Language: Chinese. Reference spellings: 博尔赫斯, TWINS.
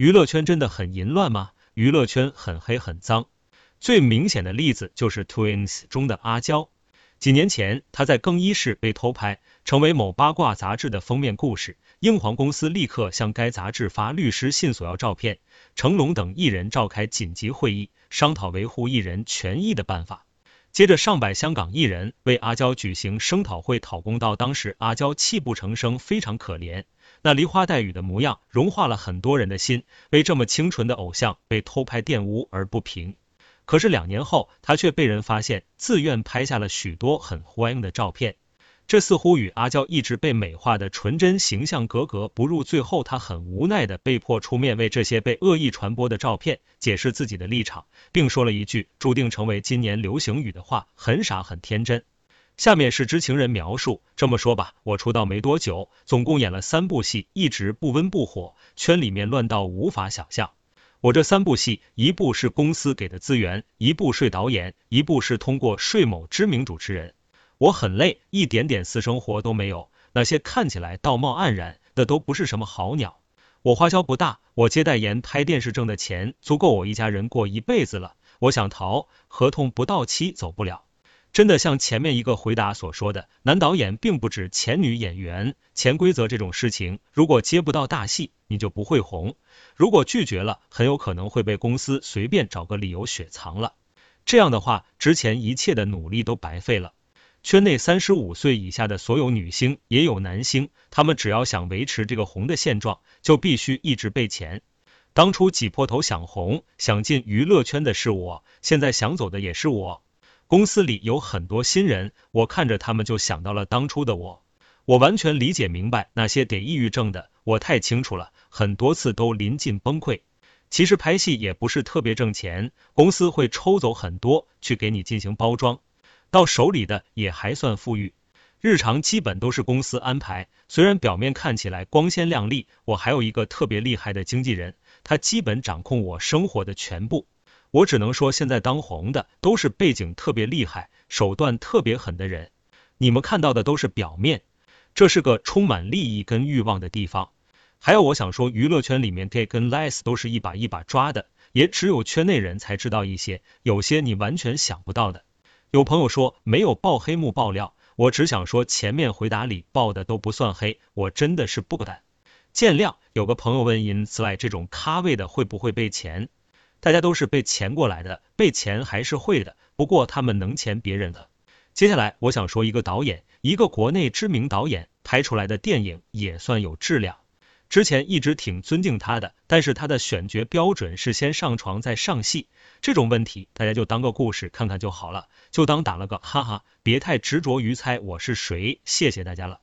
娱乐圈真的很淫乱吗？娱乐圈很黑很脏，最明显的例子就是 TWINS 中的阿娇。几年前，她在更衣室被偷拍，成为某八卦杂志的封面故事。英皇公司立刻向该杂志发律师信索要照片。成龙等艺人召开紧急会议，商讨维护艺人权益的办法。接着，上百香港艺人为阿娇举行声讨会讨公道。当时阿娇泣不成声，非常可怜，那梨花带雨的模样融化了很多人的心，为这么清纯的偶像被偷拍玷污而不平。可是2年后，她却被人发现自愿拍下了许多很欢的照片，这似乎与阿娇一直被美化的纯真形象格格不入。最后，她很无奈的被迫出面为这些被恶意传播的照片解释自己的立场，并说了一句注定成为今年流行语的话：很傻很天真。下面是知情人描述，这么说吧，我出道没多久，总共演了3部戏，一直不温不火，圈里面乱到无法想象。我这3部戏，1部是公司给的资源，1部睡导演，1部是通过睡某知名主持人。我很累，一点点私生活都没有，那些看起来道貌岸然的都不是什么好鸟。我花销不大，我接代言拍电视挣的钱足够我一家人过一辈子了。我想逃，合同不到期走不了。真的像前面一个回答所说的，男导演并不止前女演员，潜规则这种事情，如果接不到大戏，你就不会红；如果拒绝了，很有可能会被公司随便找个理由雪藏了。这样的话，之前一切的努力都白费了。圈内35岁以下的所有女星，也有男星，他们只要想维持这个红的现状，就必须一直被钱。当初挤破头想红、想进娱乐圈的是我，现在想走的也是我。公司里有很多新人，我看着他们就想到了当初的我。我完全理解明白那些得抑郁症的，我太清楚了，很多次都临近崩溃。其实拍戏也不是特别挣钱，公司会抽走很多去给你进行包装，到手里的也还算富裕。日常基本都是公司安排，虽然表面看起来光鲜亮丽。我还有一个特别厉害的经纪人，他基本掌控我生活的全部。我只能说，现在当红的都是背景特别厉害、手段特别狠的人，你们看到的都是表面。这是个充满利益跟欲望的地方。还有我想说，娱乐圈里面 gay 跟 les 都是一把一把抓的，也只有圈内人才知道一些，有些你完全想不到的。有朋友说没有爆黑幕爆料，我只想说前面回答里爆的都不算黑，我真的是不敢见谅。有个朋友问 TWINS 这种咖位的会不会被钱？大家都是被钱过来的，被钱还是会的，不过他们能钱别人的。接下来我想说，一个导演，一个国内知名导演拍出来的电影也算有质量。之前一直挺尊敬他的，但是他的选角标准是先上床再上戏，这种问题大家就当个故事看看就好了，就当打了个哈哈，别太执着于猜我是谁。谢谢大家了。